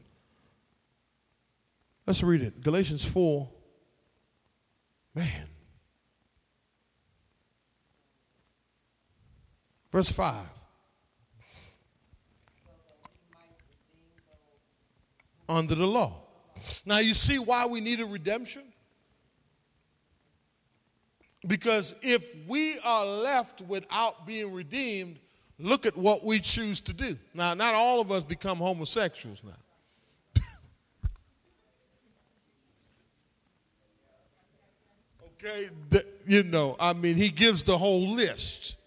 Let's read it. Galatians 4. Man. Verse 5. Under the law. Now you see why we needed redemption? Because if we are left without being redeemed, look at what we choose to do. Now, not all of us become homosexuals now. Okay, he gives the whole list.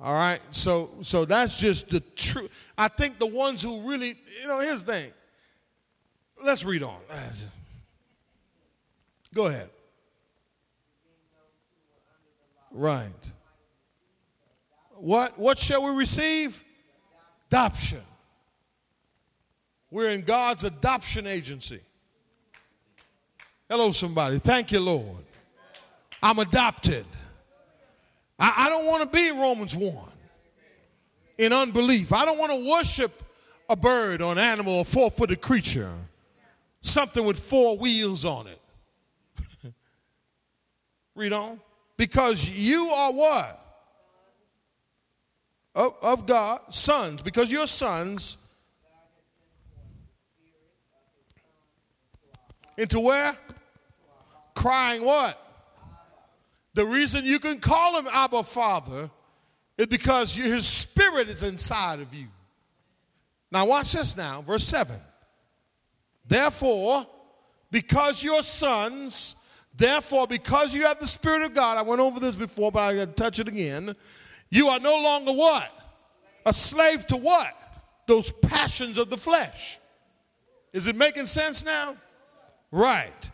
All right, so that's just the truth. I think the ones who really, here's the thing. Let's read on. Go ahead. Right. What shall we receive? Adoption. We're in God's adoption agency. Hello, somebody. Thank you, Lord. I'm adopted. I don't want to be Romans 1 in unbelief. I don't want to worship a bird or an animal or a four-footed creature, something with four wheels on it. Read on. Because you are what? Of God, sons, because you're sons, into where? Crying what? The reason you can call him Abba Father is because his spirit is inside of you. Now watch this now, verse 7. Therefore, because you're sons, therefore, because you have the spirit of God, I went over this before, but I got to touch it again. You are no longer what? A slave to what? Those passions of the flesh. Is it making sense now? Right.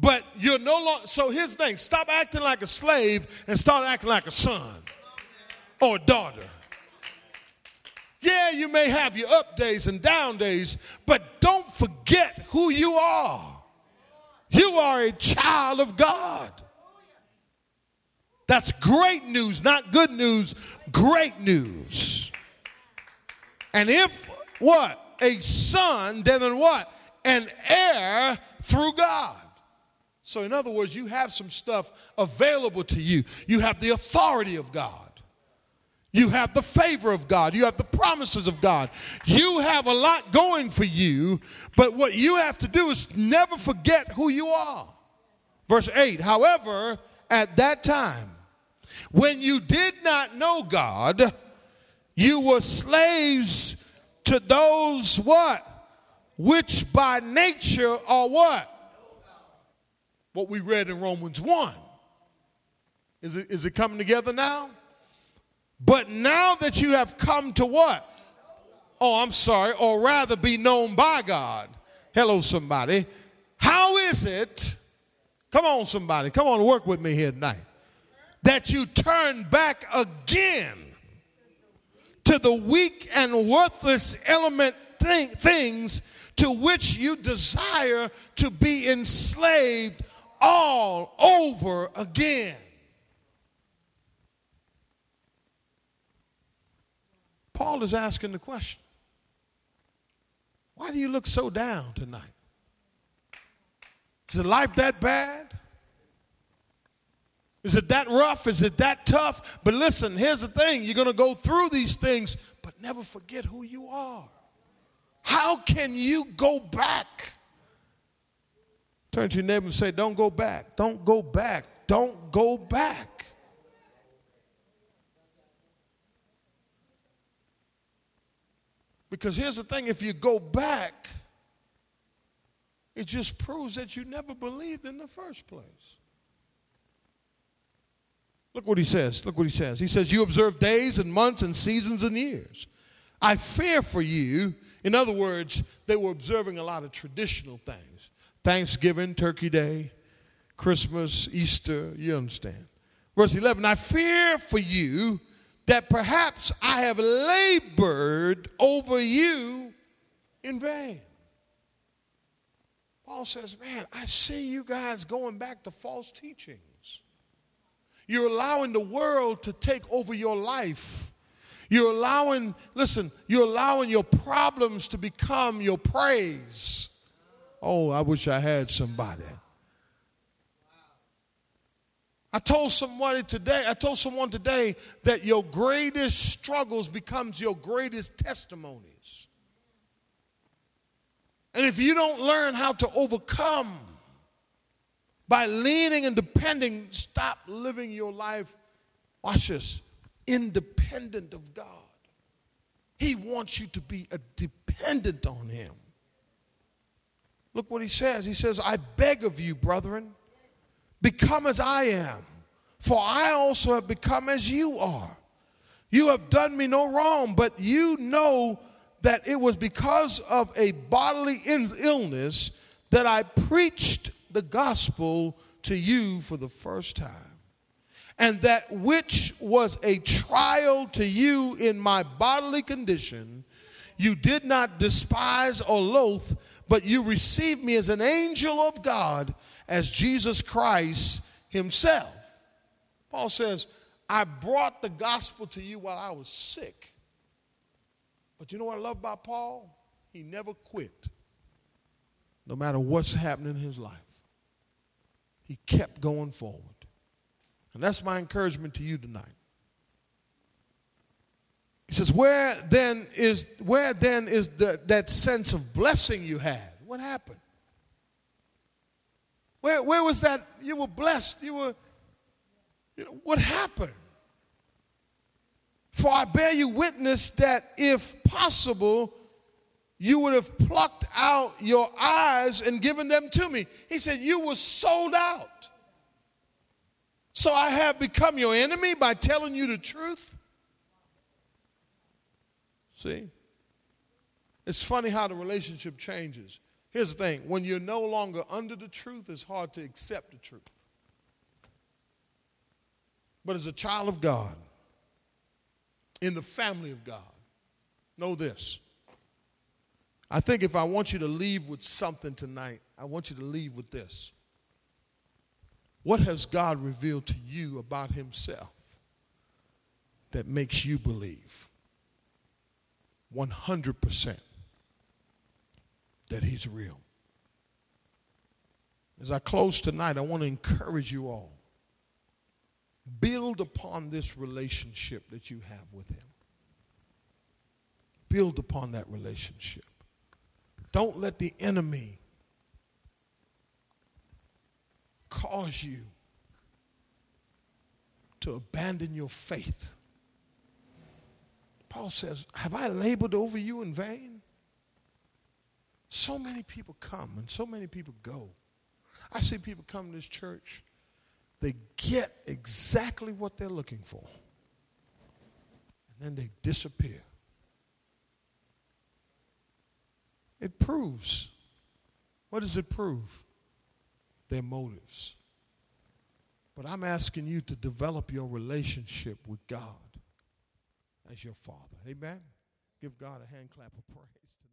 But you're no longer, so here's the thing. Stop acting like a slave and start acting like a son or a daughter. Yeah, you may have your up days and down days, but don't forget who you are. You are a child of God. That's great news, not good news, great news. And if what? A son, then what? An heir through God. So in other words, you have some stuff available to you. You have the authority of God. You have the favor of God. You have the promises of God. You have a lot going for you, but what you have to do is never forget who you are. Verse 8, however, at that time, when you did not know God, you were slaves to those what? Which by nature are what? What we read in Romans 1. Is it coming together now? But now that you have come to what? Oh, I'm sorry, or rather be known by God. Hello, somebody. How is it? Come on, somebody. Come on, work with me here tonight. That you turn back again to the weak and worthless element things to which you desire to be enslaved all over again. Paul is asking the question, why do you look so down tonight? Is it life that bad? Is it that rough? Is it that tough? But listen, here's the thing. You're going to go through these things, but never forget who you are. How can you go back? Turn to your neighbor and say, don't go back. Don't go back. Don't go back. Because here's the thing. If you go back, it just proves that you never believed in the first place. Look what he says. Look what he says. He says, you observe days and months and seasons and years. I fear for you. In other words, they were observing a lot of traditional things. Thanksgiving, Turkey Day, Christmas, Easter, you understand. Verse 11, I fear for you that perhaps I have labored over you in vain. Paul says, man, I see you guys going back to false teachings. You're allowing the world to take over your life. You're allowing, listen, you're allowing your problems to become your praise. Oh, I wish I had somebody. I told someone today that your greatest struggles becomes your greatest testimonies. And if you don't learn how to overcome by leaning and depending, stop living your life, watch this, independent of God. He wants you to be a dependent on him. Look what he says. He says, I beg of you, brethren, become as I am, for I also have become as you are. You have done me no wrong, but you know that it was because of a bodily illness that I preached the gospel to you for the first time. And that which was a trial to you in my bodily condition, you did not despise or loathe, but you received me as an angel of God, as Jesus Christ himself. Paul says, I brought the gospel to you while I was sick. But you know what I love about Paul? He never quit. No matter what's happening in his life, he kept going forward. And that's my encouragement to you tonight. He says, where then is that sense of blessing you had? What happened? Where was that? You were blessed. What happened? For I bear you witness that if possible, you would have plucked out your eyes and given them to me. He said, you were sold out. So I have become your enemy by telling you the truth. See? It's funny how the relationship changes. Here's the thing. When you're no longer under the truth, it's hard to accept the truth. But as a child of God, in the family of God, know this. I think if I want you to leave with something tonight, I want you to leave with this. What has God revealed to you about himself that makes you believe 100% that he's real? As I close tonight, I want to encourage you all. Build upon this relationship that you have with him. Build upon that relationship. Don't let the enemy cause you to abandon your faith. Paul says, have I labored over you in vain? So many people come and so many people go. I see people come to this church. They get exactly what they're looking for. And then they disappear. It proves. What does it prove? Their motives. But I'm asking you to develop your relationship with God as your Father. Amen? Give God a hand clap of praise.